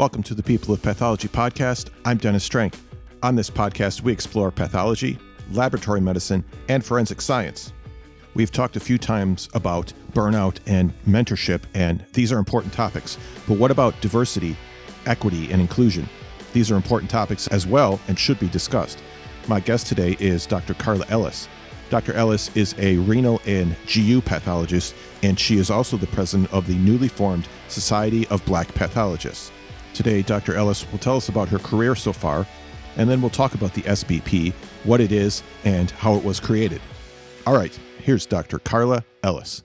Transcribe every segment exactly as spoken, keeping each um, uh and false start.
Welcome to the People of Pathology podcast. I'm Dennis Strank. On this podcast, we explore pathology, laboratory medicine, and forensic science. We've talked a few times about burnout and mentorship, and these are important topics. But what about diversity, equity, and inclusion? These are important topics as well and should be discussed. My guest today is Doctor Carla Ellis. Doctor Ellis is a renal and G U pathologist, and she is also the president of the newly formed Society of Black Pathologists. Today, Doctor Ellis will tell us about her career so far, and then we'll talk about the S B P, what it is, and how it was created. All right, here's Doctor Carla Ellis.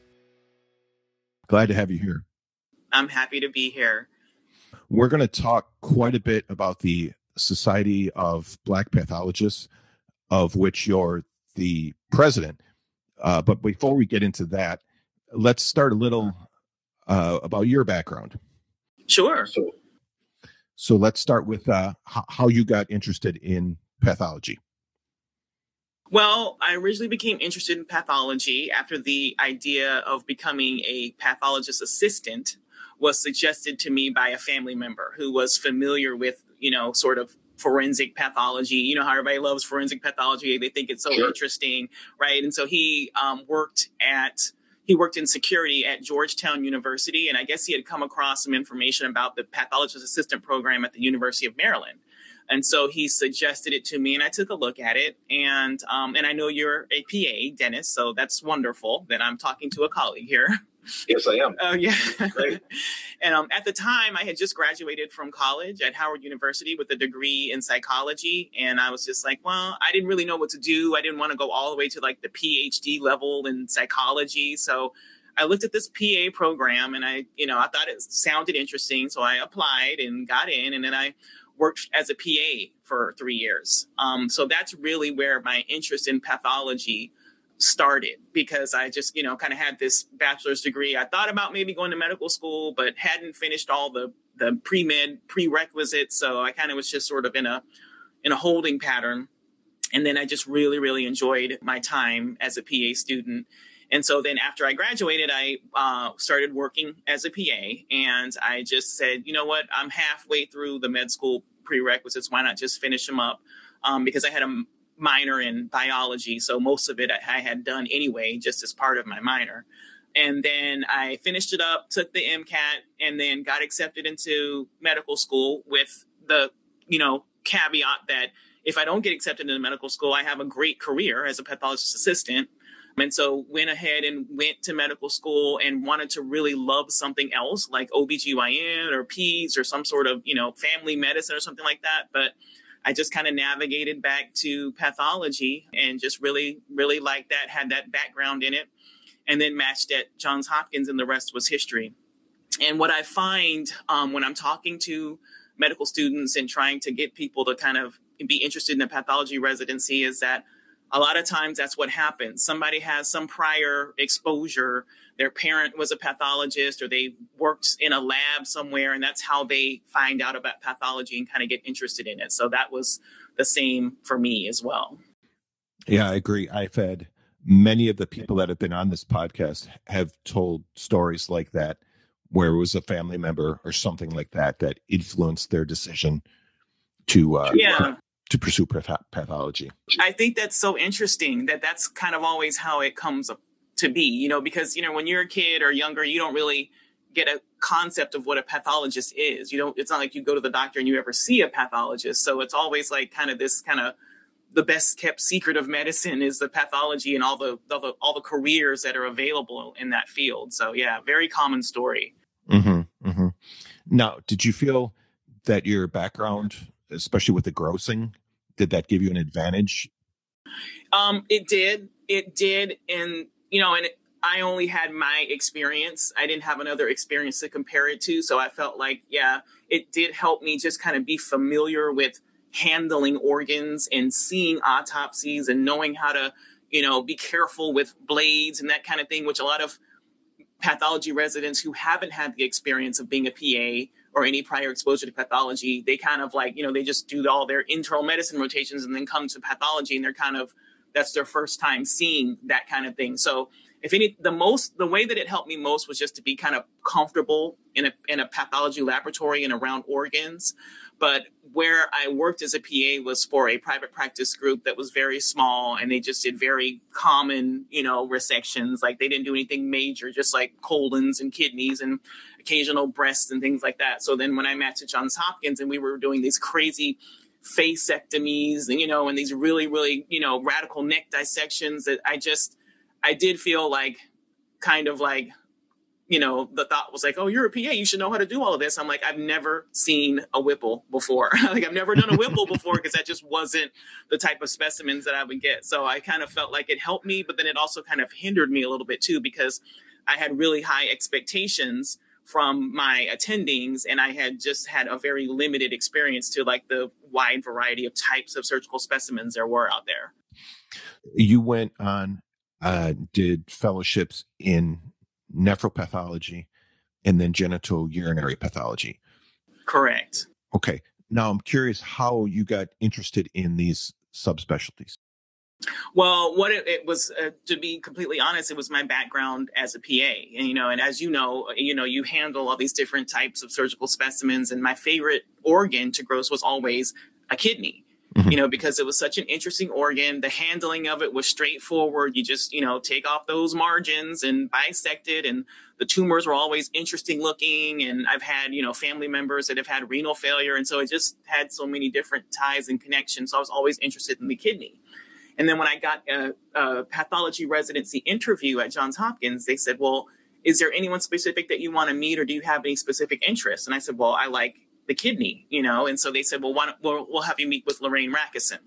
Glad to have you here. I'm happy to be here. We're going to talk quite a bit about the Society of Black Pathologists, of which you're the president. Uh, but before we get into that, let's start a little uh, about your background. Sure. So, so let's start with uh, h- how you got interested in pathology. Well, I originally became interested in pathology after the idea of becoming a pathologist assistant was suggested to me by a family member who was familiar with, you know, sort of forensic pathology. You know how everybody loves forensic pathology. They think it's so sure. interesting, right? And so he um, worked at, he worked in security at Georgetown University. And I guess he had come across some information about the pathologist assistant program at the University of Maryland. And so he suggested it to me and I took a look at it. And, um, and I know you're a P A, Dennis, so that's wonderful that I'm talking to a colleague here. Yes, I am. Oh, uh, yeah. Right. And um, at the time, I had just graduated from college at Howard University with a degree in psychology. And I was just like, well, I didn't really know what to do. I didn't want to go all the way to like the P H D level in psychology. So I looked at this P A program and I, you know, I thought it sounded interesting. So I applied and got in, and then I worked as a P A for three years. Um, so that's really where my interest in pathology started, because I just, you know, kind of had this bachelor's degree. I thought about maybe going to medical school, but hadn't finished all the, the pre-med prerequisites. So I kind of was just sort of in a, in a holding pattern. And then I just really, really enjoyed my time as a P A student. And so then after I graduated, I uh, started working as a P A, and I just said, you know what, I'm halfway through the med school prerequisites. Why not just finish them up? Um, because I had a minor in biology. So most of it I had done anyway, just as part of my minor. And then I finished it up, took the MCAT, and then got accepted into medical school with the, you know, caveat that if I don't get accepted into medical school, I have a great career as a pathologist assistant. And so went ahead and went to medical school and wanted to really love something else like O B G Y N or peds or some sort of, you know, family medicine or something like that. But I just kind of navigated back to pathology and just really, really liked that, had that background in it, and then matched at Johns Hopkins, and the rest was history. And what I find um, when I'm talking to medical students and trying to get people to kind of be interested in the pathology residency is that a lot of times that's what happens. Somebody has some prior exposure. Their parent was a pathologist, or they worked in a lab somewhere, and that's how they find out about pathology and kind of get interested in it. So that was the same for me as well. Yeah, I agree. I've had many of the people that have been on this podcast have told stories like that, where it was a family member or something like that that influenced their decision to uh, yeah. to pursue pathology. I think that's so interesting that that's kind of always how it comes up to be, you know, because, you know, when you're a kid or younger, you don't really get a concept of what a pathologist is. You don't, it's not like you go to the doctor and you ever see a pathologist. So it's always like kind of this kind of the best kept secret of medicine is the pathology and all the, all the, all the careers that are available in that field. So yeah, very common story. Mm-hmm, mm-hmm. Now, did you feel that your background, especially with the grossing, did that give you an advantage? Um, it did. It did. And, you know, and I only had my experience. I didn't have another experience to compare it to. So I felt like, yeah, it did help me just kind of be familiar with handling organs and seeing autopsies and knowing how to, you know, be careful with blades and that kind of thing, which a lot of pathology residents who haven't had the experience of being a P A or any prior exposure to pathology, they kind of like, you know, they just do all their internal medicine rotations and then come to pathology and they're kind of, that's their first time seeing that kind of thing. So if any, the most, the way that it helped me most was just to be kind of comfortable in a, in a pathology laboratory and around organs. But where I worked as a P A was for a private practice group that was very small, and they just did very common, you know, resections. Like they didn't do anything major, just like colons and kidneys and occasional breasts and things like that. So then when I matched to Johns Hopkins and we were doing these crazy facectomies and, you know, and these really, really, you know, radical neck dissections, that I just, I did feel like kind of like, you know, the thought was like, oh, you're a P A, you should know how to do all of this. I'm like, I've never seen a Whipple before. Like I've never done a Whipple before, because that just wasn't the type of specimens that I would get. So I kind of felt like it helped me, but then it also kind of hindered me a little bit too, because I had really high expectations from my attendings, and I had just had a very limited experience to like the wide variety of types of surgical specimens there were out there. You went on, uh, did fellowships in nephropathology and then genitourinary pathology. Correct. Okay. Now I'm curious how you got interested in these subspecialties. Well, what it, it was, uh, to be completely honest, it was my background as a P A, and, you know, and as you know, you know, you handle all these different types of surgical specimens. And my favorite organ to gross was always a kidney, mm-hmm. you know, because it was such an interesting organ. The handling of it was straightforward. You just, you know, take off those margins and bisect it. And the tumors were always interesting looking. And I've had, you know, family members that have had renal failure. And so it just had so many different ties and connections. So I was always interested in the kidney. And then when I got a, a pathology residency interview at Johns Hopkins, they said, well, is there anyone specific that you want to meet, or do you have any specific interests? And I said, well, I like the kidney, you know. And so they said, well, why don't, we'll, we'll have you meet with Lorraine Rackison,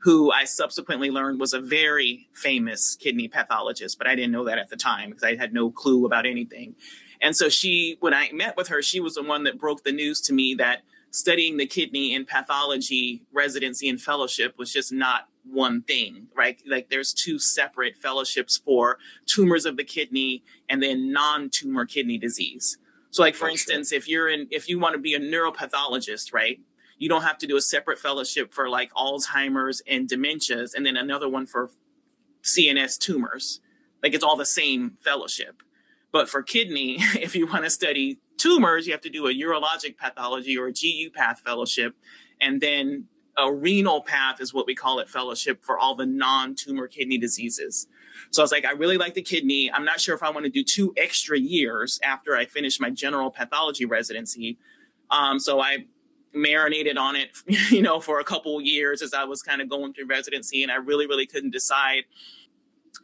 who I subsequently learned was a very famous kidney pathologist, but I didn't know that at the time because I had no clue about anything. And so she, when I met with her, she was the one that broke the news to me that studying the kidney in pathology residency and fellowship was just not one thing, right? Like there's two separate fellowships for tumors of the kidney and then non-tumor kidney disease. So like, for That's instance, true. if you're in, if you want to be a neuropathologist, right, you don't have to do a separate fellowship for like Alzheimer's and dementias, and then another one for C N S tumors. Like it's all the same fellowship. But for kidney, if you want to study tumors, you have to do a urologic pathology or a G U path fellowship, and then a renal path is what we call it fellowship for all the non-tumor kidney diseases. So I was like, I really like the kidney. I'm not sure if I want to do two extra years after I finish my general pathology residency. Um, so I marinated on it, you know, for a couple of years as I was kind of going through residency, and I really, really couldn't decide.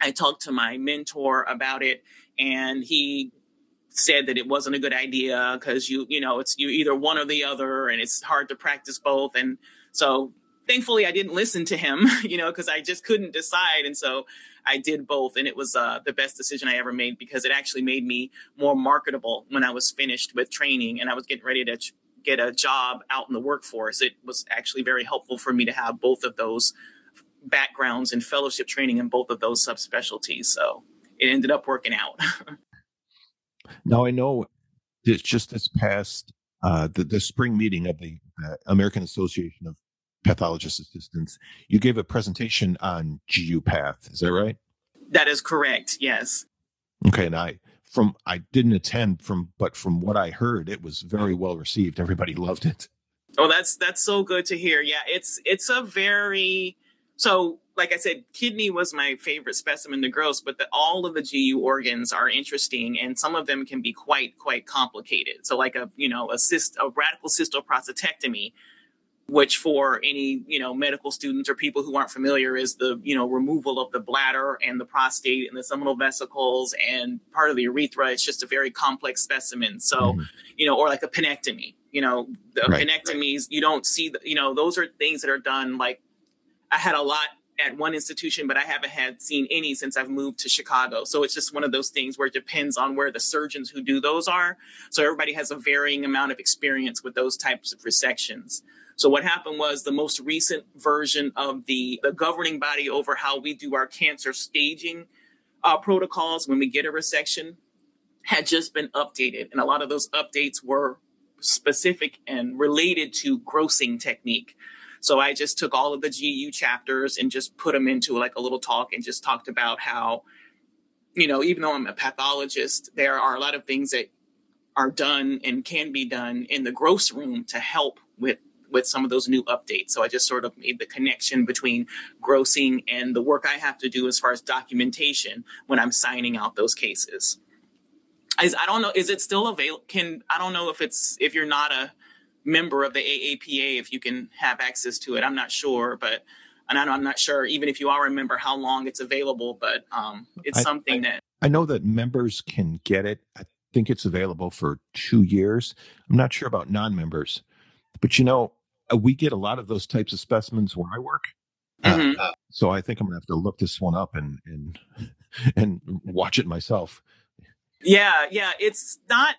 I talked to my mentor about it, and he said that it wasn't a good idea because you, you know, it's you either one or the other, and it's hard to practice both. And so thankfully I didn't listen to him, you know, because I just couldn't decide. And so I did both. And it was uh, the best decision I ever made, because it actually made me more marketable when I was finished with training and I was getting ready to ch- get a job out in the workforce. It was actually very helpful for me to have both of those backgrounds and fellowship training in both of those subspecialties. So it ended up working out. Now, I know it's just this past uh, the, the spring meeting of the uh, American Association of Pathologist Assistants, you gave a presentation on G U Path. Is that right? That is correct. Yes. Okay. And I, from, I didn't attend from, but from what I heard, it was very well received. Everybody loved it. Oh, that's, that's so good to hear. Yeah. It's, it's a very, so like I said, kidney was my favorite specimen to gross, but the, all of the G U organs are interesting, and some of them can be quite, quite complicated. So like a, you know, a cyst, a radical cystal prostatectomy, which for any, you know, medical students or people who aren't familiar is the, you know, removal of the bladder and the prostate and the seminal vesicles and part of the urethra. It's just a very complex specimen. So, mm-hmm. you know, or like a penectomy, you know, the right, penectomies, right. you don't see, the, you know, those are things that are done. Like I had a lot at one institution, but I haven't had seen any since I've moved to Chicago. So it's just one of those things where it depends on where the surgeons who do those are. So everybody has a varying amount of experience with those types of resections. So what happened was the most recent version of the, the governing body over how we do our cancer staging uh, protocols when we get a resection had just been updated. And a lot of those updates were specific and related to grossing technique. So I just took all of the G U chapters and just put them into like a little talk and just talked about how you know, even though I'm a pathologist, there are a lot of things that are done and can be done in the gross room to help with with some of those new updates. So I just sort of made the connection between grossing and the work I have to do as far as documentation when I'm signing out those cases. I, I don't know, is it still available? Can I don't know if it's if you're not a member of the A A P A, if you can have access to it. I'm not sure, but and I know I'm not sure even if you are a member how long it's available. But um, it's I, something I, that I know that members can get it. I think it's available for two years. I'm not sure about non-members, but you know. We get a lot of those types of specimens where I work. Mm-hmm. uh, so I think I'm going to have to look this one up and, and, and watch it myself. Yeah. Yeah. It's not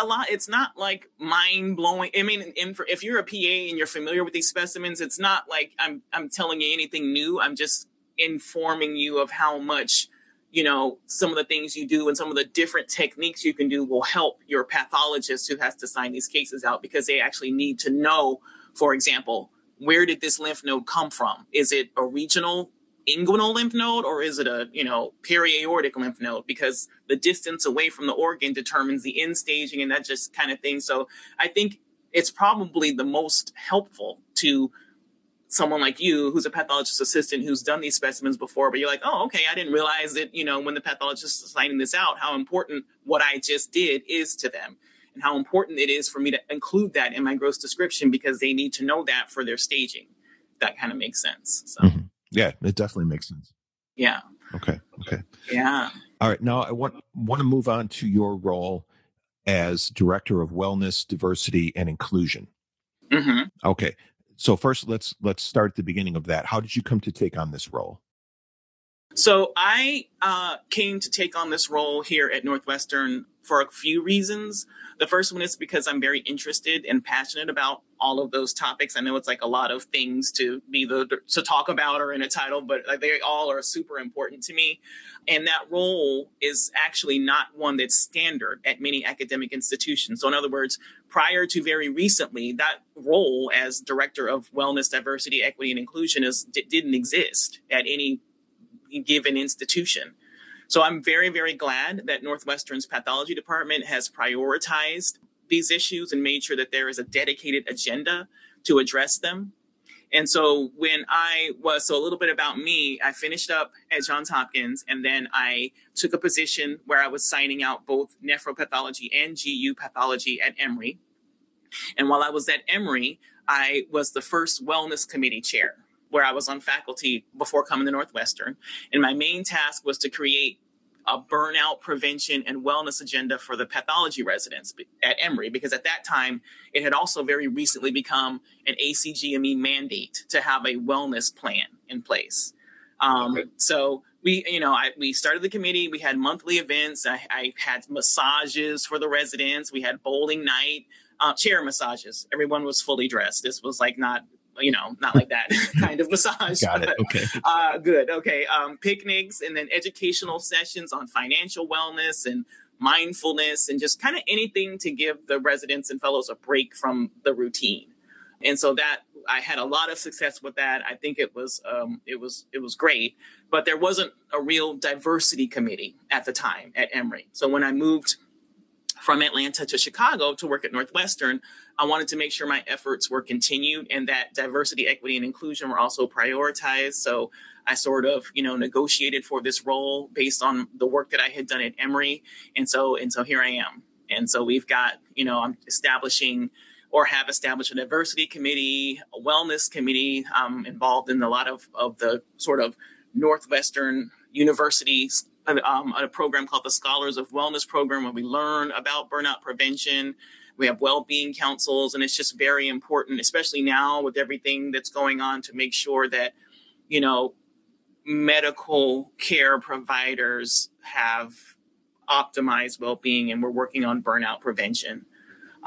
a lot. It's not like mind blowing. I mean, and for, if you're a P A and you're familiar with these specimens, it's not like I'm, I'm telling you anything new. I'm just informing you of how much, you know, some of the things you do and some of the different techniques you can do will help your pathologist who has to sign these cases out, because they actually need to know, for example, where did this lymph node come from? Is it a regional inguinal lymph node or is it a, you know, periaortic lymph node? Because the distance away from the organ determines the end staging and that just kind of thing. So I think it's probably the most helpful to someone like you, who's a pathologist assistant, who's done these specimens before, but you're like, oh, okay, I didn't realize that, you know, when the pathologist is signing this out, how important what I just did is to them and how important it is for me to include that in my gross description because they need to know that for their staging. That kind of makes sense. So. Mm-hmm. Yeah, it definitely makes sense. Yeah. Okay. Okay. Yeah. All right. Now I want, want to move on to your role as Director of Wellness, Diversity, and Inclusion. Mm-hmm. Okay. So first, let's let's start at the beginning of that. How did you come to take on this role? So I uh, came to take on this role here at Northwestern for a few reasons. The first one is because I'm very interested and passionate about all of those topics. I know it's like a lot of things to be the to talk about or in a title, but they all are super important to me. And that role is actually not one that's standard at many academic institutions. So in other words, prior to very recently, that role as Director of Wellness, Diversity, Equity, and Inclusion is, d- didn't exist at any given institution. So I'm very, very glad that Northwestern's pathology department has prioritized these issues and made sure that there is a dedicated agenda to address them. And so when I was, so a little bit about me, I finished up at Johns Hopkins and then I took a position where I was signing out both nephropathology and G U pathology at Emory. And while I was at Emory, I was the first wellness committee chair, where I was on faculty before coming to Northwestern. And my main task was to create a burnout prevention and wellness agenda for the pathology residents at Emory, because at that time, it had also very recently become an A C G M E mandate to have a wellness plan in place. Um, so we, you know, I, we started the committee, we had monthly events, I, I had massages for the residents, we had bowling night, uh, chair massages. Everyone was fully dressed. This was like not you know, not like that kind of massage. Got it. But, okay. Uh, good. Okay. Um, picnics and then educational sessions on financial wellness and mindfulness and just kind of anything to give the residents and fellows a break from the routine. And so that I had a lot of success with that. I think it was, um, it was, it was great, but there wasn't a real diversity committee at the time at Emory. So when I moved from Atlanta to Chicago to work at Northwestern, I wanted to make sure my efforts were continued and that diversity, equity, and inclusion were also prioritized. So I sort of, you know, negotiated for this role based on the work that I had done at Emory. And so, and so here I am. And so we've got, you know, I'm establishing or have established a diversity committee, a wellness committee, um, involved in a lot of, of the sort of Northwestern University um, a program called the Scholars of Wellness program, where we learn about burnout prevention. We have well-being councils, and it's just very important, especially now with everything that's going on, to make sure that, you know, medical care providers have optimized well-being, and we're working on burnout prevention.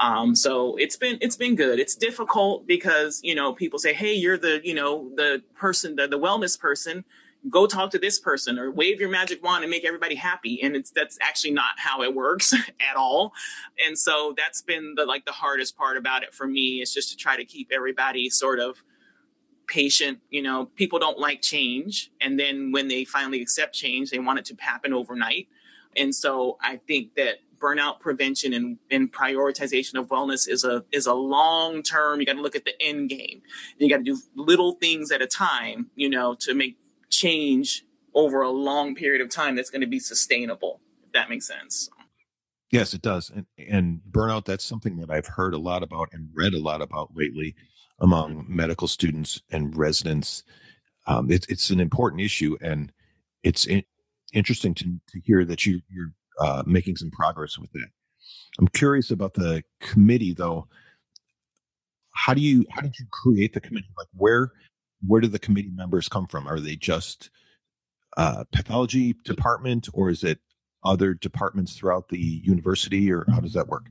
Um, so it's been it's been good. It's difficult because, you know, people say, hey, you're the, you know, the person, the, the wellness person. Go talk to this person or wave your magic wand and make everybody happy. And it's, that's actually not how it works at all. And so that's been the, like the hardest part about it for me, is just to try to keep everybody sort of patient, you know, people don't like change. And then when they finally accept change, they want it to happen overnight. And so I think that burnout prevention and, and prioritization of wellness is a is a long term. You got to look at the end game. You got to do little things at a time, you know, to make change over a long period of time that's going to be sustainable, if that makes sense. Yes, it does. And, and burnout, that's something that I've heard a lot about and read a lot about lately among medical students and residents. Um, it, it's an important issue, and it's in, interesting to, to hear that you, you're uh, making some progress with that. I'm curious about the committee, though. How do you how did you create the committee? Like, where where do the committee members come from? Are they just uh, pathology department, or is it other departments throughout the university, or how does that work?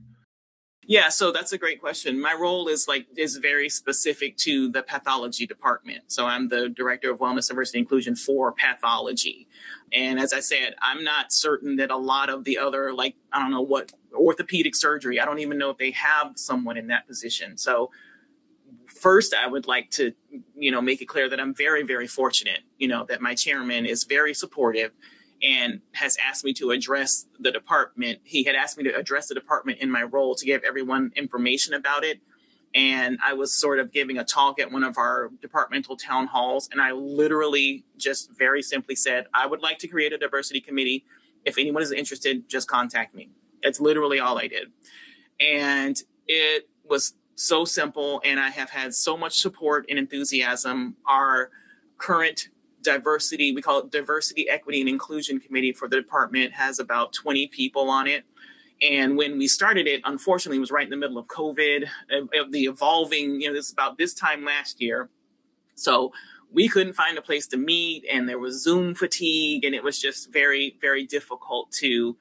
Yeah, so that's a great question. My role is like is very specific to the pathology department. So I'm the director of wellness, diversity, inclusion for pathology. And as I said, I'm not certain that a lot of the other, like, I don't know what, orthopedic surgery, I don't even know if they have someone in that position. So first, I would like to, you know, make it clear that I'm very, very fortunate, you know, that my chairman is very supportive and has asked me to address the department. He had asked me to address the department in my role to give everyone information about it. And I was sort of giving a talk at one of our departmental town halls. And I literally just very simply said, I would like to create a diversity committee. If anyone is interested, just contact me. That's literally all I did. And it was so simple. And I have had so much support and enthusiasm. Our current diversity, we call it Diversity, Equity, and Inclusion Committee for the department, has about twenty people on it. And when we started it, unfortunately, it was right in the middle of COVID, of the evolving, you know, this is about this time last year. So we couldn't find a place to meet, and there was Zoom fatigue, and it was just very, very difficult to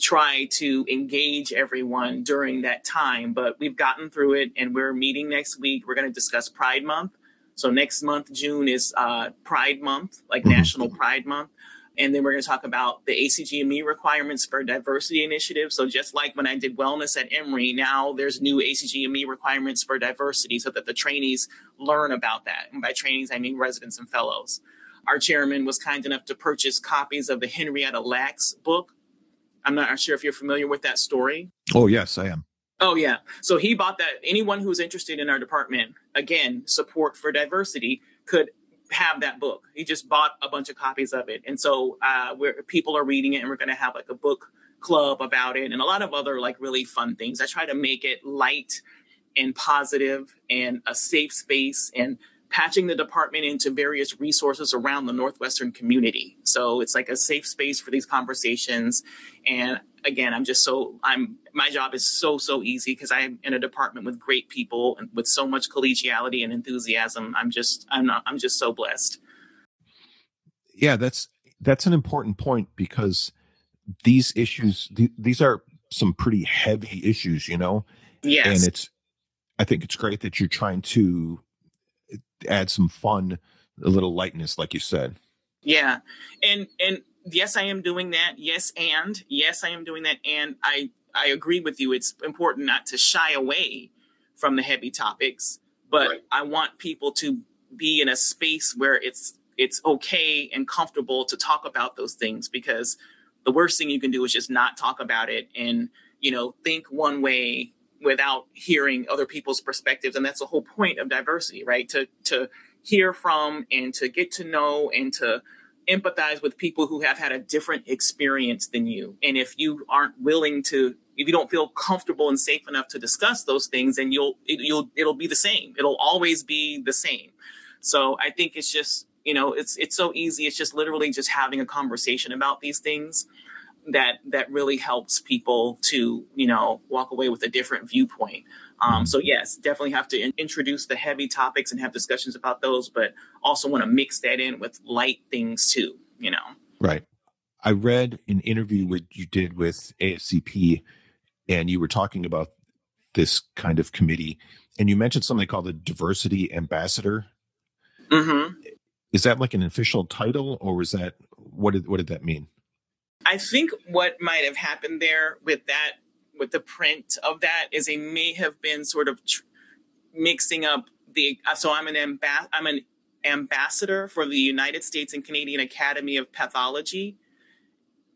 try to engage everyone during that time. But we've gotten through it, and we're meeting next week. We're going to discuss Pride Month. So next month, June, is uh, Pride Month, like mm-hmm. National Pride Month. And then we're going to talk about the A C G M E requirements for diversity initiatives. So just like when I did wellness at Emory, now there's new A C G M E requirements for diversity so that the trainees learn about that. And by trainees, I mean residents and fellows. Our chairman was kind enough to purchase copies of the Henrietta Lacks book. I'm not sure if you're familiar with that story. Oh, yes, I am. Oh, yeah. So he bought that. Anyone who's interested in our department, again, support for diversity, could have that book. He just bought a bunch of copies of it. And so uh, we're, people are reading it, and we're going to have like a book club about it and a lot of other like really fun things. I try to make it light and positive and a safe space, and patching the department into various resources around the Northwestern community. So it's like a safe space for these conversations. And again, I'm just so, I'm, my job is so, so easy because I'm in a department with great people and with so much collegiality and enthusiasm. I'm just, I'm not, I'm just so blessed. Yeah, that's, that's an important point, because these issues, th- these are some pretty heavy issues, you know? Yes. And it's, I think it's great that you're trying to add some fun, a little lightness, like you said. Yeah. And, and yes, I am doing that. Yes. And yes, I am doing that. And I, I agree with you. It's important not to shy away from the heavy topics, but right. I want people to be in a space where it's, it's okay and comfortable to talk about those things, because the worst thing you can do is just not talk about it and, you know, think one way without hearing other people's perspectives. And that's the whole point of diversity, right? To to hear from and to get to know and to empathize with people who have had a different experience than you. And if you aren't willing to, if you don't feel comfortable and safe enough to discuss those things, then you'll, it, you'll, it'll be the same. It'll always be the same. So I think it's just, you know, it's, it's so easy. It's just literally just having a conversation about these things that that really helps people to, you know, walk away with a different viewpoint. Um, so, yes, definitely have to in- introduce the heavy topics and have discussions about those, but also want to mix that in with light things, too, you know. Right. I read an interview with you did with A S C P, and you were talking about this kind of committee, and you mentioned something called the Diversity Ambassador. Mm-hmm. Is that like an official title, or was that what did what did that mean? I think what might have happened there with that, with the print of that, is they may have been sort of tr- mixing up the. So I'm an amb- I'm an ambassador for the United States and Canadian Academy of Pathology.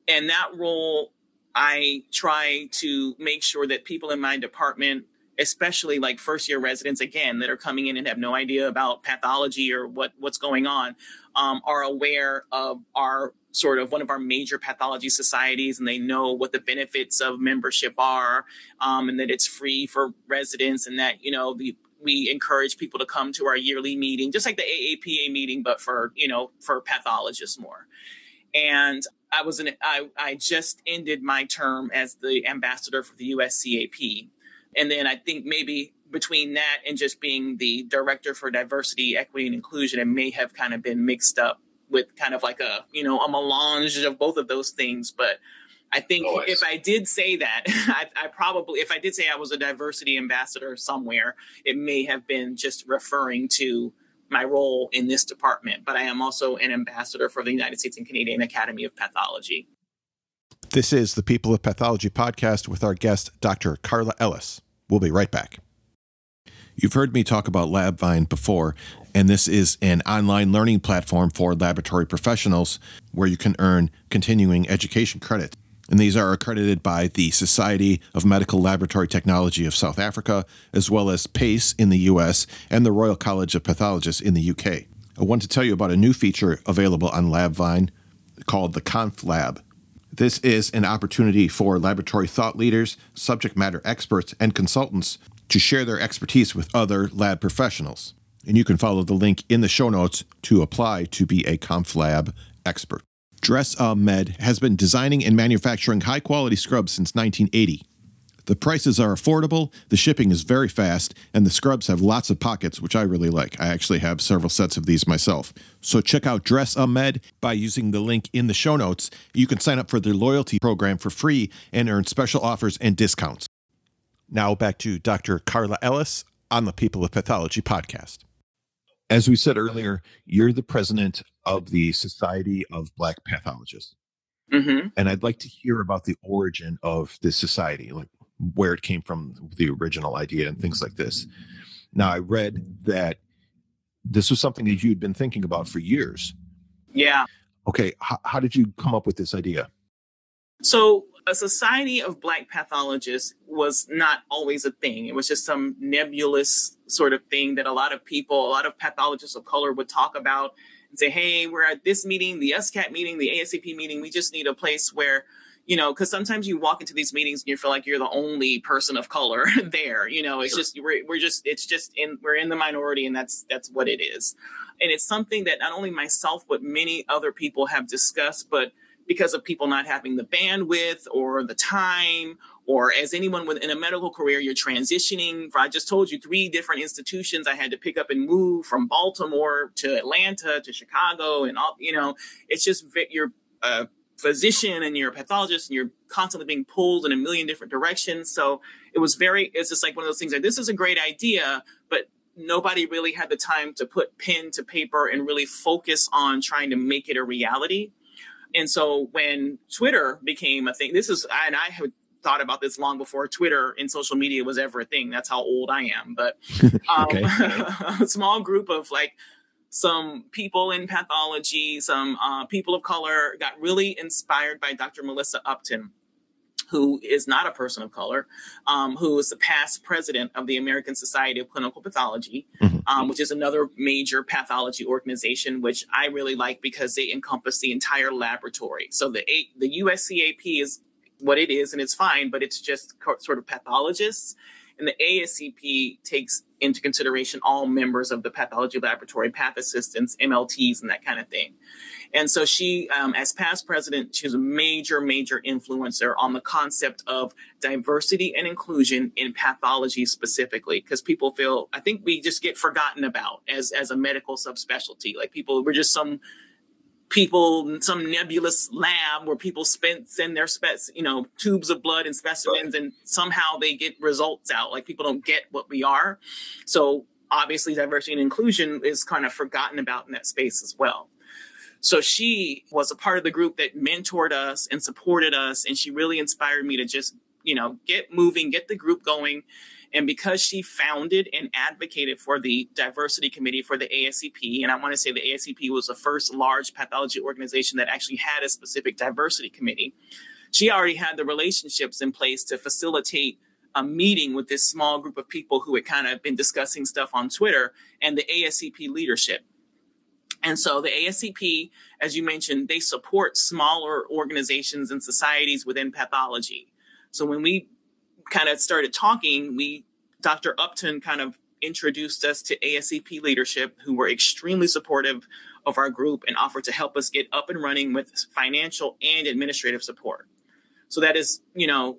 And that role, I try to make sure that people in my department, especially like first year residents, again, that are coming in and have no idea about pathology or what, what's going on, um, are aware of our sort of one of our major pathology societies, and they know what the benefits of membership are, um, and that it's free for residents, and that, you know, the, we encourage people to come to our yearly meeting, just like the A A P A meeting, but for, you know, for pathologists more. And I was an, I, I just ended my term as the ambassador for the U S C A P. And then I think maybe between that and just being the director for diversity, equity, and inclusion, it may have kind of been mixed up with kind of like a, you know, a melange of both of those things. But I think Always. if I did say that, I, I probably, if I did say I was a diversity ambassador somewhere, it may have been just referring to my role in this department. But I am also an ambassador for the United States and Canadian Academy of Pathology. This is the People of Pathology podcast with our guest, Doctor Carla Ellis. We'll be right back. You've heard me talk about LabVine before, and this is an online learning platform for laboratory professionals where you can earn continuing education credits. And these are accredited by the Society of Medical Laboratory Technology of South Africa, as well as PACE in the U S and the Royal College of Pathologists in the U K. I want to tell you about a new feature available on LabVine called the ConfLab. This is an opportunity for laboratory thought leaders, subject matter experts, and consultants to share their expertise with other lab professionals. And you can follow the link in the show notes to apply to be a ConfLab expert. Dressamed has been designing and manufacturing high-quality scrubs since nineteen eighty. The prices are affordable, the shipping is very fast, and the scrubs have lots of pockets, which I really like. I actually have several sets of these myself. So check out Dressamed by using the link in the show notes. You can sign up for their loyalty program for free and earn special offers and discounts. Now back to Doctor Carla Ellis on the People of Pathology podcast. As we said earlier, you're the president of the Society of Black Pathologists. Mm-hmm. And I'd like to hear about the origin of this society, like where it came from, the original idea and things like this. Now, I read that this was something that you'd been thinking about for years. Yeah. Okay. H- how did you come up with this idea? So a Society of Black Pathologists was not always a thing. It was just some nebulous sort of thing that a lot of people, a lot of pathologists of color would talk about and say, hey, we're at this meeting, the U S CAP meeting, the A S C P meeting. We just need a place where, you know, because sometimes you walk into these meetings and you feel like you're the only person of color there. You know, it's sure. just we're, we're just it's just in we're in the minority. And that's that's what it is. And it's something that not only myself, but many other people have discussed, but because of people not having the bandwidth or the time, or as anyone within a medical career, you're transitioning. I just told you three different institutions I had to pick up and move from Baltimore to Atlanta to Chicago, and all, you know, it's just you're a physician and you're a pathologist and you're constantly being pulled in a million different directions. So it was very, it's just like one of those things like, this is a great idea, but nobody really had the time to put pen to paper and really focus on trying to make it a reality. And so when Twitter became a thing, this is, and I had thought about this long before Twitter and social media was ever a thing. That's how old I am. But um, a small group of like some people in pathology, some uh, people of color got really inspired by Doctor Melissa Upton, who is not a person of color, um, who is the past president of the American Society of Clinical Pathology, mm-hmm. um, which is another major pathology organization, which I really like because they encompass the entire laboratory. So the A- the U S C A P is what it is, and it's fine, but it's just co- sort of pathologists. And the A S C P takes into consideration all members of the pathology laboratory, path assistants, M L Ts, and that kind of thing. And so she, um, as past president, she was a major, major influencer on the concept of diversity and inclusion in pathology specifically, because people feel, I think we just get forgotten about as, as a medical subspecialty. Like people, we're just some people, some nebulous lab where people spend, send their specs, you know, tubes of blood and specimens, right. and somehow they get results out. Like people don't get what we are. So obviously diversity and inclusion is kind of forgotten about in that space as well. So she was a part of the group that mentored us and supported us. And she really inspired me to just, you know, get moving, get the group going. And because she founded and advocated for the diversity committee for the A S C P, and I want to say the A S C P was the first large pathology organization that actually had a specific diversity committee, she already had the relationships in place to facilitate a meeting with this small group of people who had kind of been discussing stuff on Twitter and the A S C P leadership. And so the A S C P, as you mentioned, they support smaller organizations and societies within pathology. So when we kind of started talking, we, Doctor Upton kind of introduced us to A S C P leadership, who were extremely supportive of our group and offered to help us get up and running with financial and administrative support. So that is, you know,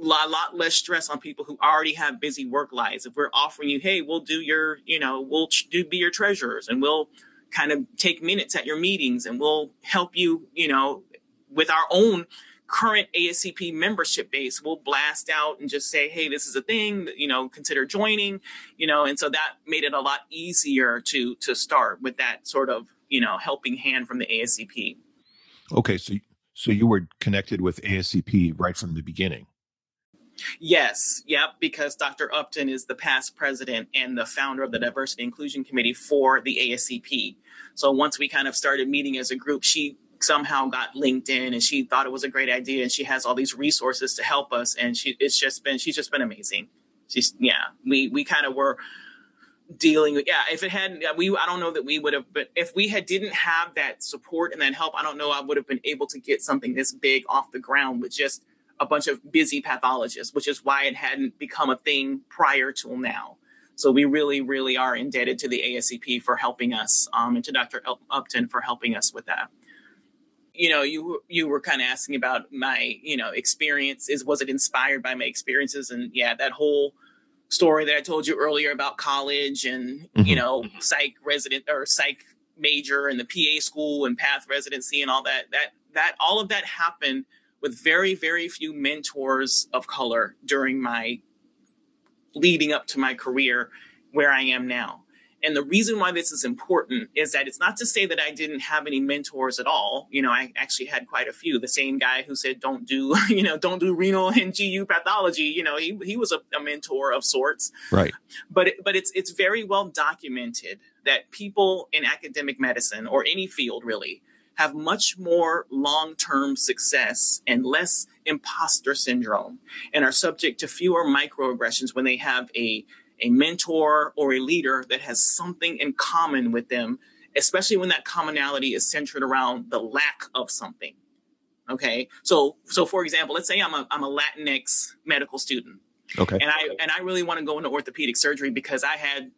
a lot, lot less stress on people who already have busy work lives. If we're offering you, hey, we'll do your, you know, we'll do be your treasurers, and we'll kind of take minutes at your meetings, and we'll help you, you know, with our own current A S C P membership base, we'll blast out and just say, hey, this is a thing, you know, consider joining, you know, and so that made it a lot easier to to start with that sort of, you know, helping hand from the A S C P. Okay, so so you were connected with A S C P right from the beginning. Yes. Yep. Because Doctor Upton is the past president and the founder of the Diversity Inclusion Committee for the A S C P. So once we kind of started meeting as a group, she somehow got linked in, and she thought it was a great idea, and she has all these resources to help us. And she, it's just been, she's just been amazing. She's, yeah, we, we kind of were dealing with, yeah, if it hadn't, we, I don't know that we would have, but if we had didn't have that support and that help, I don't know I would have been able to get something this big off the ground with just a bunch of busy pathologists, which is why it hadn't become a thing prior till now. So we really, really are indebted to the A S C P for helping us, um, and to Doctor Upton for helping us with that. You know, you you were kind of asking about my, you know, experiences. Was it inspired by my experiences? And yeah, that whole story that I told you earlier about college and, mm-hmm. you know, psych resident or psych major and the P A school and path residency and all that, that, that, all of that happened with very, very few mentors of color during my leading up to my career where I am now. And the reason why this is important is that it's not to say that I didn't have any mentors at all. You know, I actually had quite a few. The same guy who said, don't do, you know, don't do renal and G U pathology. You know, he, he was a, a mentor of sorts. Right. But, it, but it's, it's very well documented that people in academic medicine or any field really have much more long-term success and less imposter syndrome, and are subject to fewer microaggressions when they have a, a mentor or a leader that has something in common with them, especially when that commonality is centered around the lack of something. Okay. So, so for example, let's say I'm a, I'm a Latinx medical student. Okay. And I, and I really want to go into orthopedic surgery because I had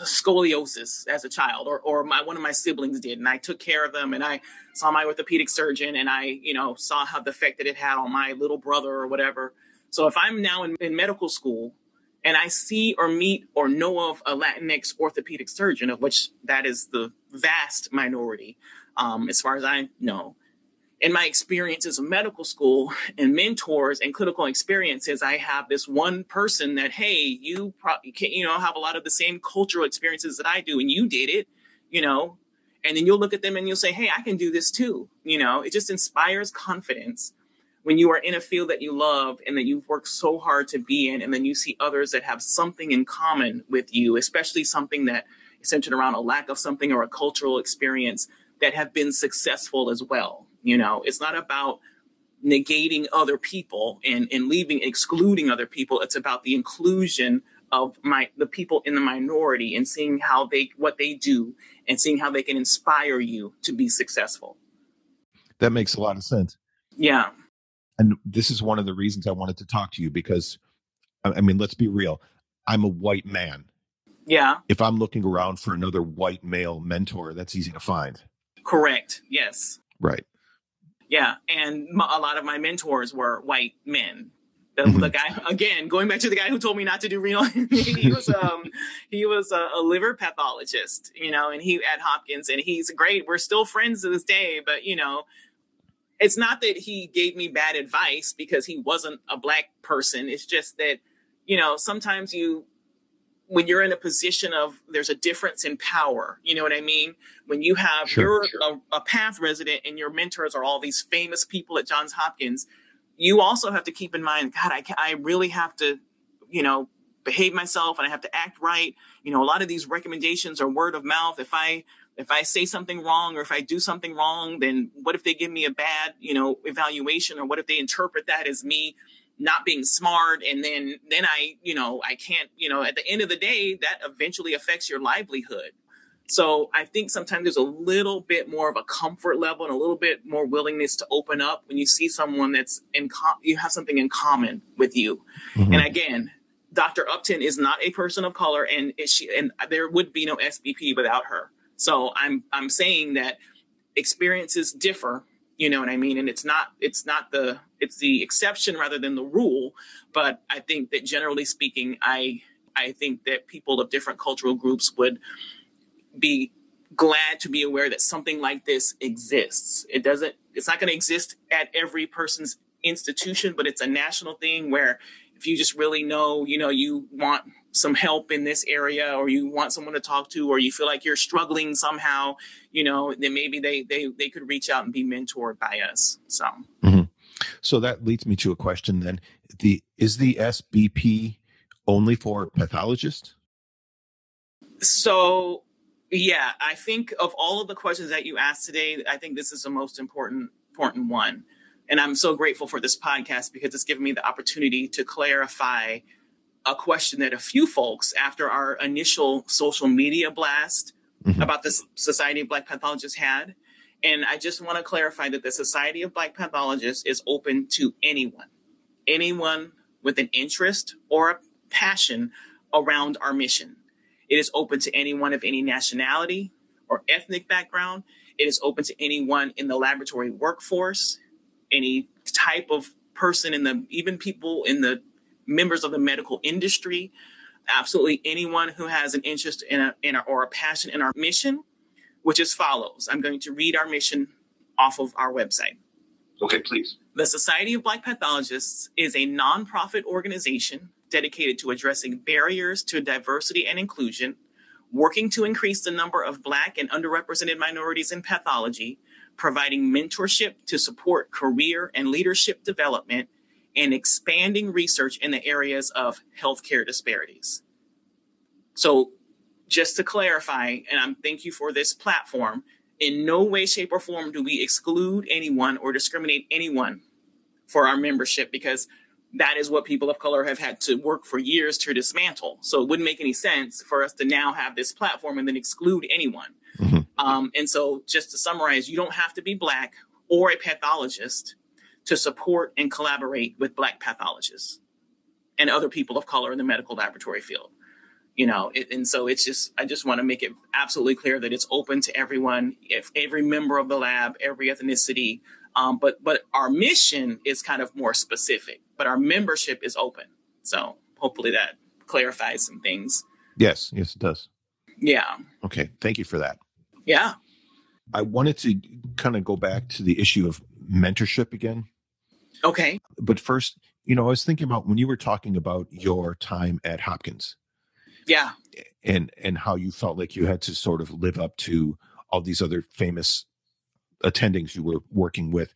scoliosis as a child, or, or my, one of my siblings did, and I took care of them, and I saw my orthopedic surgeon, and I, you know, saw how the effect that it had on my little brother or whatever. So if I'm now in, in medical school and I see or meet or know of a Latinx orthopedic surgeon, of which that is the vast minority, um, as far as I know, in my experiences of medical school and mentors and clinical experiences, I have this one person that, hey, you probably can't, you know, have a lot of the same cultural experiences that I do, and you did it, you know, and then you'll look at them and you'll say, hey, I can do this too. You know, it just inspires confidence when you are in a field that you love and that you've worked so hard to be in. And then you see others that have something in common with you, especially something that is centered around a lack of something or a cultural experience, that have been successful as well. You know, it's not about negating other people and, and leaving, excluding other people. It's about the inclusion of my, the people in the minority, and seeing how they, what they do, and seeing how they can inspire you to be successful. That makes a lot of sense. Yeah. And this is one of the reasons I wanted to talk to you, because, I mean, let's be real. I'm a white man. Yeah. If I'm looking around for another white male mentor, that's easy to find. Correct. Yes. Right. Yeah, and my, a lot of my mentors were white men. The, mm-hmm. the guy, again, going back to the guy who told me not to do renal, he was um, he was a, a liver pathologist, you know, and he at Hopkins, and he's great. We're still friends to this day, but you know, it's not that he gave me bad advice because he wasn't a black person. It's just that, you know, sometimes you, when you're in a position of, there's a difference in power, you know what I mean? When you have, sure, you're sure. A, a path resident and your mentors are all these famous people at Johns Hopkins, you also have to keep in mind, God, I, I really have to, you know, behave myself and I have to act right. You know, a lot of these recommendations are word of mouth. If I if I say something wrong or if I do something wrong, then what if they give me a bad, you know, evaluation, or what if they interpret that as me not being smart? And then then I, you know, I can't, you know, at the end of the day, that eventually affects your livelihood. So I think sometimes there's a little bit more of a comfort level and a little bit more willingness to open up when you see someone that's in, com- you have something in common with you. Mm-hmm. And again, Doctor Upton is not a person of color, and is she, and there would be no S B P without her. So I'm I'm saying that experiences differ, you know what I mean? And it's not it's not the it's the exception rather than the rule. But I think that generally speaking, I I think that people of different cultural groups would be glad to be aware that something like this exists. It doesn't it's not going to exist at every person's institution, but it's a national thing where if you just really know, you know, you want some help in this area, or you want someone to talk to, or you feel like you're struggling somehow, you know, then maybe they they they could reach out and be mentored by us. So, mm-hmm. So that leads me to a question then. The is the S B P only for pathologists? So, yeah, I think of all of the questions that you asked today, I think this is the most important important one. And I'm so grateful for this podcast because it's given me the opportunity to clarify a question that a few folks, after our initial social media blast mm-hmm. about the Society of Black Pathologists, had. And I just want to clarify that the Society of Black Pathologists is open to anyone, anyone with an interest or a passion around our mission. It is open to anyone of any nationality or ethnic background. It is open to anyone in the laboratory workforce, any type of person in the, even people in the members of the medical industry, absolutely anyone who has an interest in a, in a, or a passion in our mission, which is follows. I'm going to read our mission off of our website. Okay, please. The Society of Black Pathologists is a nonprofit organization dedicated to addressing barriers to diversity and inclusion, working to increase the number of Black and underrepresented minorities in pathology, providing mentorship to support career and leadership development, and expanding research in the areas of healthcare disparities. So just to clarify, and I'm thank you for this platform, in no way, shape, or form do we exclude anyone or discriminate anyone for our membership, because that is what people of color have had to work for years to dismantle. So it wouldn't make any sense for us to now have this platform and then exclude anyone. Mm-hmm. Um, and so just to summarize, you don't have to be Black or a pathologist to support and collaborate with Black pathologists and other people of color in the medical laboratory field. You know, it, and so it's just, I just want to make it absolutely clear that it's open to everyone, if every member of the lab, every ethnicity. Um, but but our mission is kind of more specific, but our membership is open. So hopefully that clarifies some things. Yes, yes, it does. Yeah. Okay. Thank you for that. Yeah. I wanted to kind of go back to the issue of mentorship again. Okay. But first, you know, I was thinking about when you were talking about your time at Hopkins. Yeah. And and how you felt like you had to sort of live up to all these other famous attendings you were working with.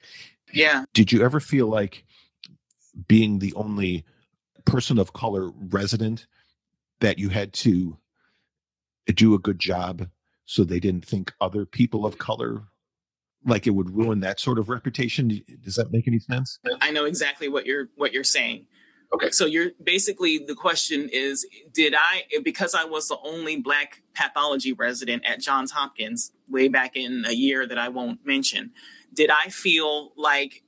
Yeah. Did you ever feel like being the only person of color resident that you had to do a good job so they didn't think other people of color, like it would ruin that sort of reputation? Does that make any sense? I know exactly what you're what you're saying. Okay. So you're basically, the question is, did I, because I was the only Black pathology resident at Johns Hopkins way back in a year that I won't mention, did I feel like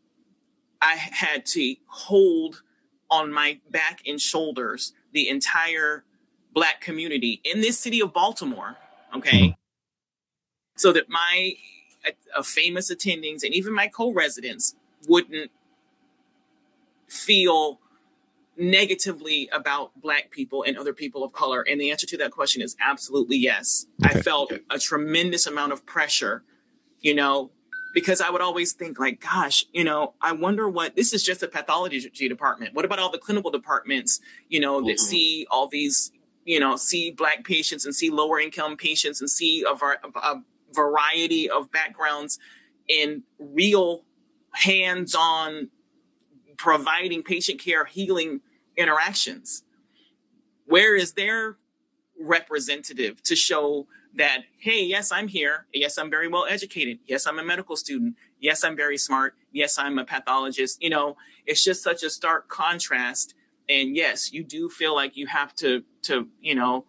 I had to hold on my back and shoulders the entire Black community in this city of Baltimore? Okay. Mm-hmm. So that my uh, famous attendings and even my co-residents wouldn't feel negatively about Black people and other people of color? And the answer to that question is absolutely yes. Okay. I felt a tremendous amount of pressure, you know, because I would always think like, gosh, you know, I wonder what, this is just a pathology department. What about all the clinical departments, you know, that mm-hmm. see all these, you know, see Black patients and see lower income patients and see a, var- a variety of backgrounds in real hands-on providing patient care, healing interactions. Where is their representative to show that, hey, yes, I'm here. Yes, I'm very well educated. Yes, I'm a medical student. Yes, I'm very smart. Yes, I'm a pathologist. You know, it's just such a stark contrast. And yes, you do feel like you have to, to, you know,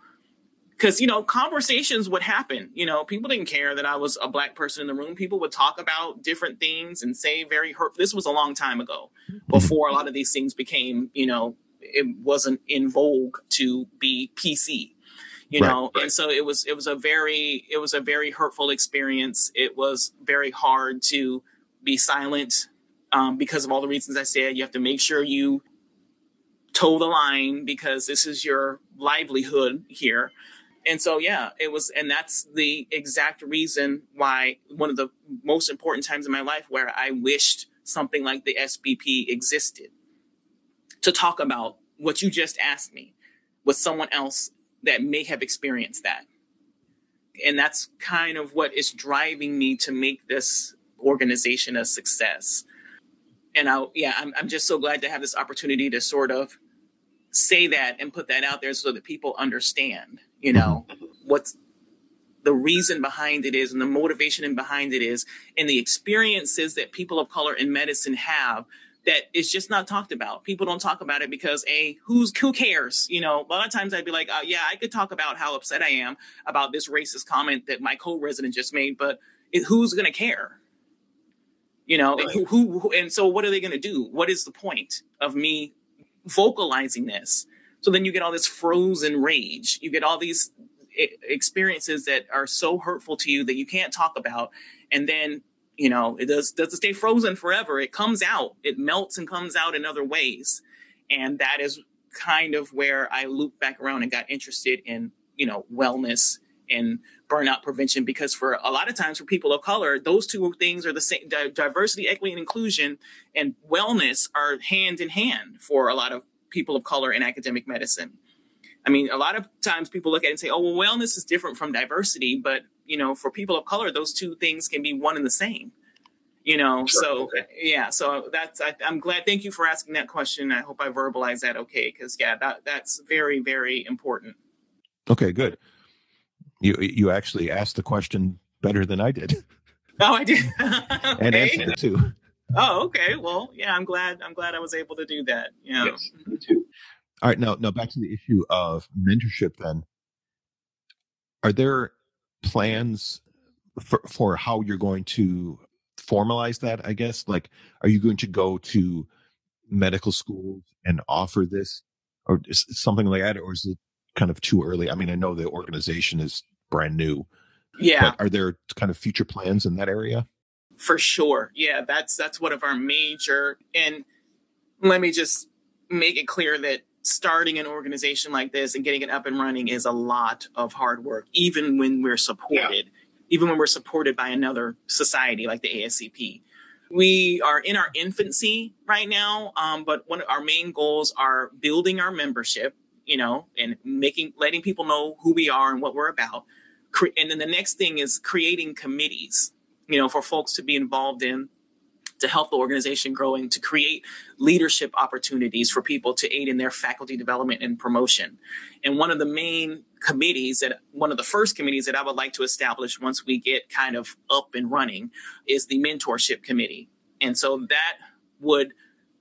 because, you know, conversations would happen. You know, people didn't care that I was a Black person in the room. People would talk about different things and say very hurtful. This was a long time ago, before a lot of these things became, you know, it wasn't in vogue to be P C, you right, know? Right. And so it was, it was a very, it was a very hurtful experience. It was very hard to be silent um, because of all the reasons I said. You have to make sure you toe the line because this is your livelihood here. And so, yeah, it was, and that's the exact reason why one of the most important times in my life where I wished something like the S B P existed, to talk about what you just asked me with someone else that may have experienced that. And that's kind of what is driving me to make this organization a success. And I, yeah, I'm, I'm just so glad to have this opportunity to sort of say that and put that out there so that people understand, you know, what's the reason behind it is and the motivation behind it is and the experiences that people of color in medicine have that is just not talked about. People don't talk about it because a who's who cares? You know, a lot of times I'd be like, oh, yeah, I could talk about how upset I am about this racist comment that my co-resident just made, but it, who's going to care? You know, right. who, who, who, and so what are they going to do? What is the point of me vocalizing this? So then you get all this frozen rage. You get all these experiences that are so hurtful to you that you can't talk about. And then, you know, it does, doesn't stay frozen forever. It comes out, it melts and comes out in other ways. And that is kind of where I looped back around and got interested in, you know, wellness and burnout prevention, because for a lot of times for people of color, those two things are the same. Diversity, equity, and inclusion and wellness are hand in hand for a lot of people of color in academic medicine. I mean, a lot of times people look at it and say, oh, well, wellness is different from diversity. But, you know, for people of color, those two things can be one and the same, you know. Sure. So, okay. yeah, so that's I, I'm glad. Thank you for asking that question. I hope I verbalized that. OK, because, yeah, that, that's very, very important. OK, good. You you actually asked the question better than I did. Oh, I did. Okay. And answered it too. Oh, okay. Well, yeah, I'm glad. I'm glad I was able to do that. Yeah. Yes, me too. All right. Now, now back to the issue of mentorship then. Are there plans for, for how you're going to formalize that, I guess? Like, are you going to go to medical schools and offer this or something like that? Or is it kind of too early? I mean, I know the organization is brand new. Yeah. But are there kind of future plans in that area? For sure. Yeah, that's that's one of our major. And let me just make it clear that starting an organization like this and getting it up and running is a lot of hard work, even when we're supported, yeah. even when we're supported by another society like the A S C P. We are in our infancy right now, um, but one of our main goals are building our membership, you know, and making letting people know who we are and what we're about. Cre- and then the next thing is creating committees, you know, for folks to be involved in, to help the organization growing, to create leadership opportunities for people to aid in their faculty development and promotion. And one of the main committees that one of the first committees that I would like to establish once we get kind of up and running is the mentorship committee. And so that would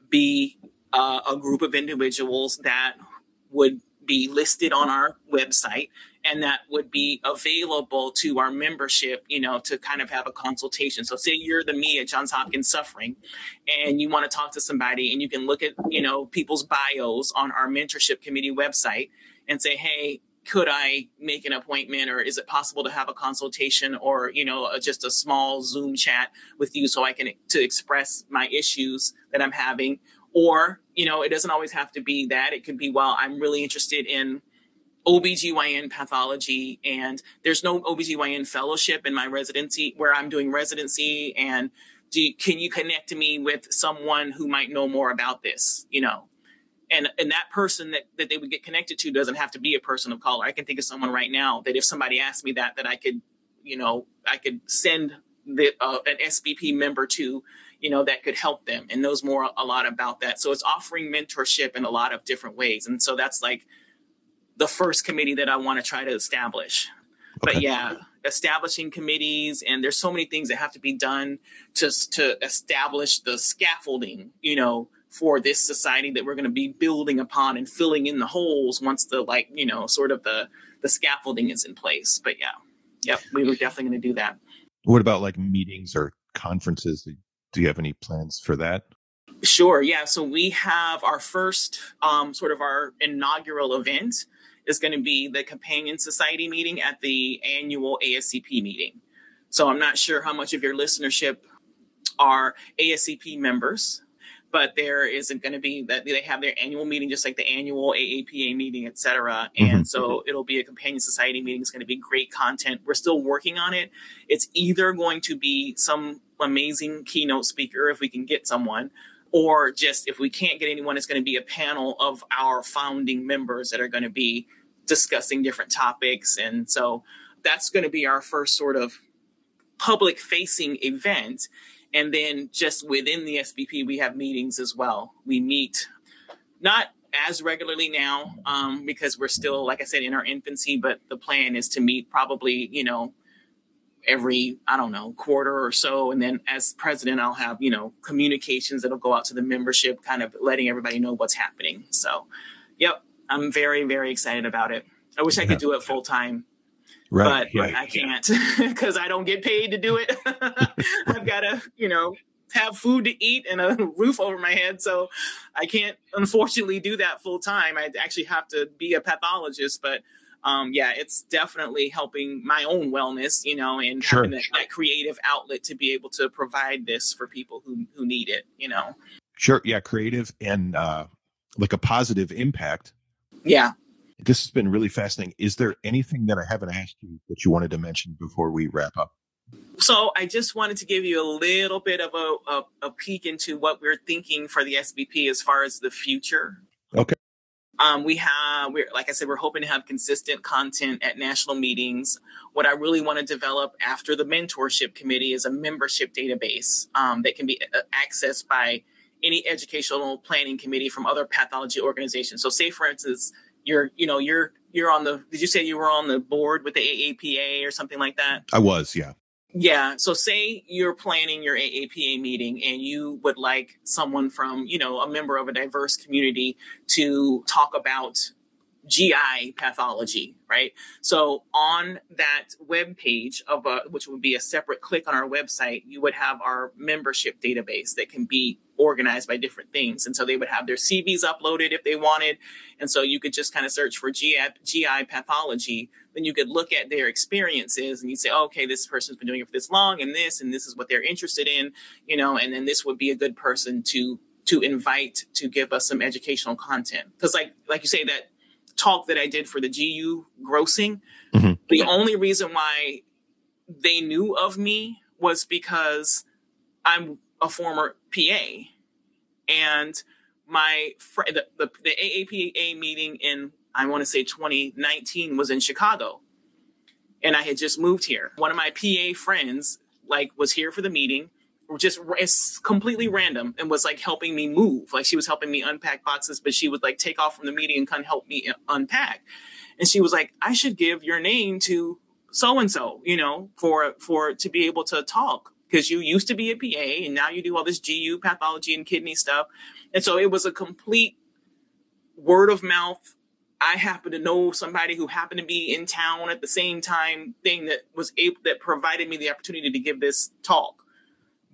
be uh, a group of individuals that would be listed on our website and that would be available to our membership, you know, to kind of have a consultation. So say you're the me at Johns Hopkins suffering and you want to talk to somebody and you can look at, you know, people's bios on our mentorship committee website and say, hey, could I make an appointment or is it possible to have a consultation or, you know, just a small Zoom chat with you so I can to express my issues that I'm having? Or, you know, it doesn't always have to be that. It could be, well, I'm really interested in O B G Y N pathology and there's no O B G Y N fellowship in my residency where I'm doing residency. And do you, can you connect me with someone who might know more about this, you know? And and that person that, that they would get connected to doesn't have to be a person of color. I can think of someone right now that if somebody asked me that, that I could, you know, I could send the, uh, an S B P member to, you know, that could help them and knows more a lot about that. So it's offering mentorship in a lot of different ways. And so that's like the first committee that I want to try to establish. Okay. But yeah, establishing committees, and there's so many things that have to be done to, to establish the scaffolding, you know, for this society that we're going to be building upon and filling in the holes once the, like, you know, sort of the, the scaffolding is in place. But yeah, yep, we were definitely going to do that. What about like meetings or conferences? Do you have any plans for that? Sure. Yeah. So we have our first um, sort of our inaugural event is going to be the Companion Society meeting at the annual A S C P meeting. So I'm not sure how much of your listenership are A S C P members, but there isn't going to be that they have their annual meeting, just like the annual A A P A meeting, et cetera. And mm-hmm. so it'll be a Companion Society meeting. It's going to be great content. We're still working on it. It's either going to be some amazing keynote speaker, if we can get someone, or just if we can't get anyone, it's going to be a panel of our founding members that are going to be discussing different topics. And so that's going to be our first sort of public facing event. And then just within the S B P, we have meetings as well. We meet not as regularly now um, because we're still, like I said, in our infancy, but the plan is to meet probably, you know, every, I don't know, quarter or so. And then as president, I'll have, you know, communications that'll go out to the membership, kind of letting everybody know what's happening. So, yep, I'm very, very excited about it. I wish I could do it full time. Right, but right, I can't because yeah. I don't get paid to do it. I've got to, you know, have food to eat and a roof over my head. So I can't, unfortunately, do that full time. I actually have to be a pathologist. But um, yeah, it's definitely helping my own wellness, you know, and sure, having that, sure. that creative outlet to be able to provide this for people who, who need it, you know. Sure. Yeah. Creative and uh, like a positive impact. Yeah. This has been really fascinating. Is there anything that I haven't asked you that you wanted to mention before we wrap up? So I just wanted to give you a little bit of a, a, a peek into what we're thinking for the S B P as far as the future. Okay. Um, we have, we're, like I said, we're hoping to have consistent content at national meetings. What I really want to develop after the mentorship committee is a membership database um, that can be accessed by any educational planning committee from other pathology organizations. So say, for instance, You're, you know, you're, you're on the, did you say you were on the board with the A A P A or something like that? I was, yeah. Yeah. So say you're planning your A A P A meeting and you would like someone from, you know, a member of a diverse community to talk about G I pathology, right? So on that web page of a, which would be a separate click on our website, you would have our membership database that can be organized by different things. And so they would have their C Vs uploaded if they wanted. And so you could just kind of search for G I, G I pathology. Then you could look at their experiences and you say, oh, okay, this person's been doing it for this long and this, and this is what they're interested in, you know, and then this would be a good person to, to invite to give us some educational content. Cause like, like you say, that talk that I did for the G U grossing, mm-hmm. the only reason why they knew of me was because I'm a former P A, and my fr- the, the, the A A P A meeting in, I want to say twenty nineteen was in Chicago, and I had just moved here. One of my P A friends like was here for the meeting, just it's completely random, and was like helping me move. Like she was helping me unpack boxes, but she would like take off from the meeting and kind of help me unpack. And she was like, I should give your name to so-and-so, you know, for, for, to be able to talk. Because you used to be a P A and now you do all this G U pathology and kidney stuff. And so it was a complete word of mouth. I happen to know somebody who happened to be in town at the same time thing that was able, that provided me the opportunity to give this talk.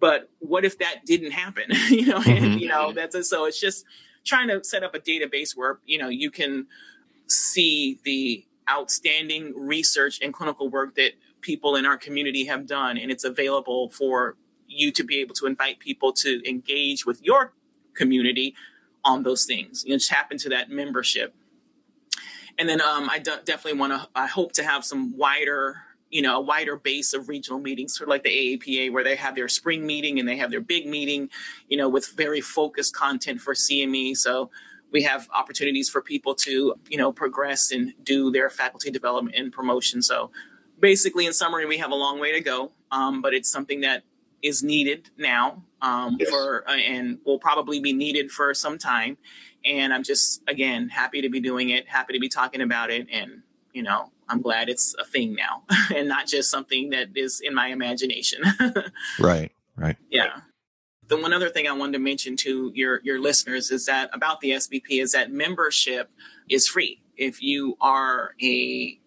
But what if that didn't happen? you know, mm-hmm. and, you know, that's a, so it's just trying to set up a database where, you know, you can see the outstanding research and clinical work that people in our community have done, and it's available for you to be able to invite people to engage with your community on those things. You know, just tap into that membership. And then um, I de- definitely want to, I hope to have some wider, you know, a wider base of regional meetings, sort of like the A A P A, where they have their spring meeting and they have their big meeting, you know, with very focused content for C M E. So we have opportunities for people to, you know, progress and do their faculty development and promotion. So basically, in summary, we have a long way to go, um, but it's something that is needed now um, yes. for uh, and will probably be needed for some time. And I'm just, again, happy to be doing it, happy to be talking about it. And, you know, I'm glad it's a thing now and not just something that is in my imagination. Right, right. Yeah. Right. The one other thing I wanted to mention to your, your listeners is that about the S B P is that membership is free. If you are a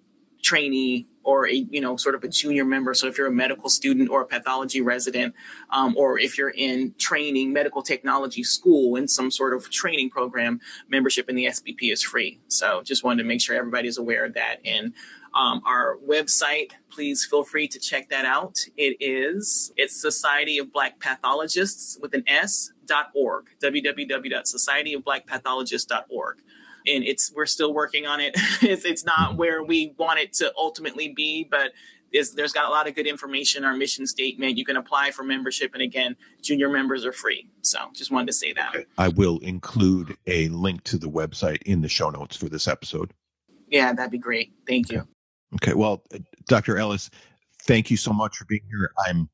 trainee or a, you know, sort of a junior member. So if you're a medical student or a pathology resident, um, or if you're in training, medical technology school in some sort of training program, membership in the S B P is free. So just wanted to make sure everybody's aware of that. And um, our website, please feel free to check that out. It is, it's Society of Black Pathologists with an S dot org, w w w dot society of black pathologists dot org. And it's, we're still working on it. It's, it's not where we want it to ultimately be, but it's, there's got a lot of good information, our mission statement. You can apply for membership. And again, junior members are free. So just wanted to say that. Okay. I will include a link to the website in the show notes for this episode. Yeah, that'd be great. Thank you. Okay. okay. Well, Doctor Ellis, thank you so much for being here. I'm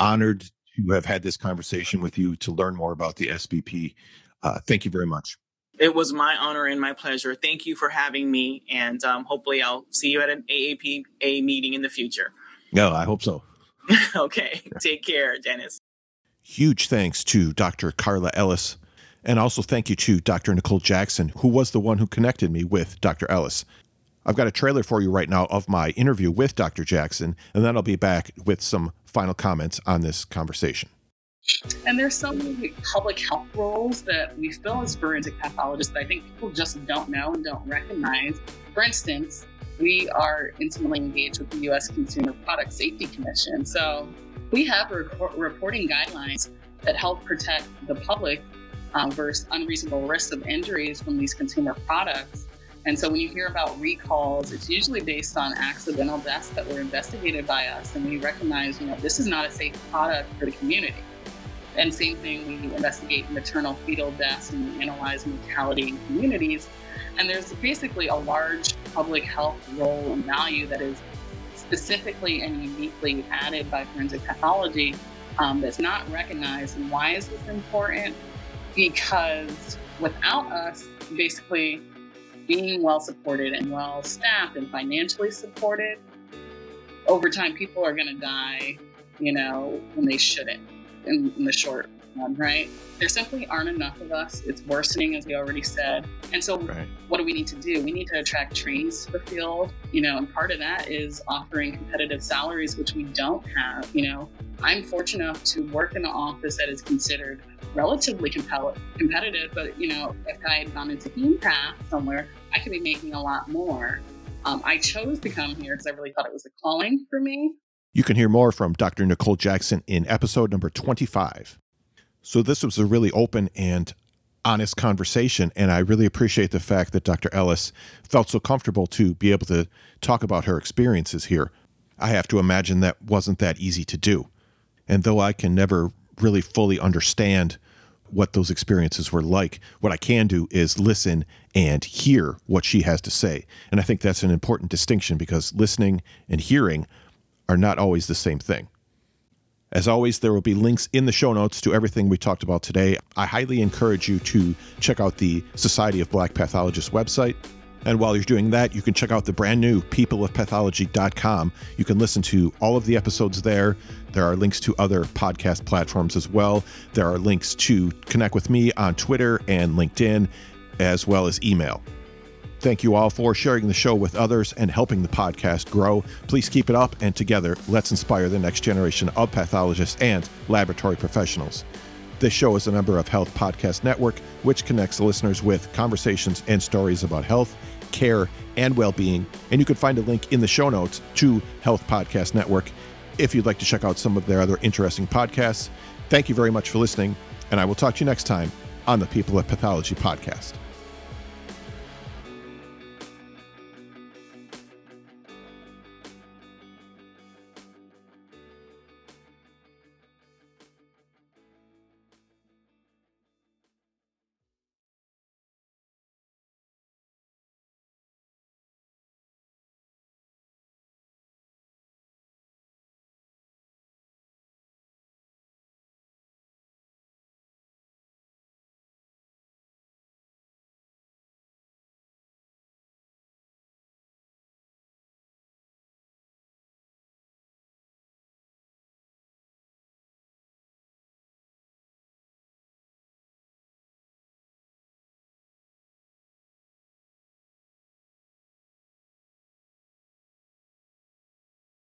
honored to have had this conversation with you to learn more about the S B P. Uh, thank you very much. It was my honor and my pleasure. Thank you for having me. And um, hopefully I'll see you at an A A P A meeting in the future. No, I hope so. Okay. Yeah. Take care, Dennis. Huge thanks to Doctor Carla Ellis. And also thank you to Doctor Nicole Jackson, who was the one who connected me with Doctor Ellis. I've got a trailer for you right now of my interview with Doctor Jackson, and then I'll be back with some final comments on this conversation. And there's so many public health roles that we fill as forensic pathologists that I think people just don't know and don't recognize. For instance, we are intimately engaged with the U S Consumer Product Safety Commission. So we have report- reporting guidelines that help protect the public um, versus unreasonable risks of injuries from these consumer products. And so when you hear about recalls, it's usually based on accidental deaths that were investigated by us. And we recognize, you know, this is not a safe product for the community. And same thing, we investigate maternal fetal deaths and we analyze mortality in communities. And there's basically a large public health role and value that is specifically and uniquely added by forensic pathology um, that's not recognized. And why is this important? Because without us basically being well supported and well staffed and financially supported, over time people are gonna die, you know, when they shouldn't. In, in the short run, right? There simply aren't enough of us. It's worsening, as we already said. And so right. What do we need to do? We need to attract trainees to the field, you know, and part of that is offering competitive salaries, which we don't have, you know. I'm fortunate enough to work in an office that is considered relatively compel- competitive, but, you know, if I had gone into E M P A T somewhere, I could be making a lot more. Um, I chose to come here because I really thought it was a calling for me. You can hear more from Doctor Nicole Jackson in episode number twenty-five. So this was a really open and honest conversation, and I really appreciate the fact that Doctor Ellis felt so comfortable to be able to talk about her experiences here. I have to imagine that wasn't that easy to do. And though I can never really fully understand what those experiences were like, what I can do is listen and hear what she has to say. And I think that's an important distinction because listening and hearing are not always the same thing. As always, there will be links in the show notes to everything we talked about today. I highly encourage you to check out the Society of Black Pathologists website. And while you're doing that, you can check out the brand new people of pathology dot com. You can listen to all of the episodes there. There are links to other podcast platforms as well. There are links to connect with me on Twitter and LinkedIn, as well as email. Thank you all for sharing the show with others and helping the podcast grow. Please keep it up, and together, let's inspire the next generation of pathologists and laboratory professionals. This show is a member of Health Podcast Network, which connects listeners with conversations and stories about health, care, and well-being. And you can find a link in the show notes to Health Podcast Network if you'd like to check out some of their other interesting podcasts. Thank you very much for listening, and I will talk to you next time on the People of Pathology podcast.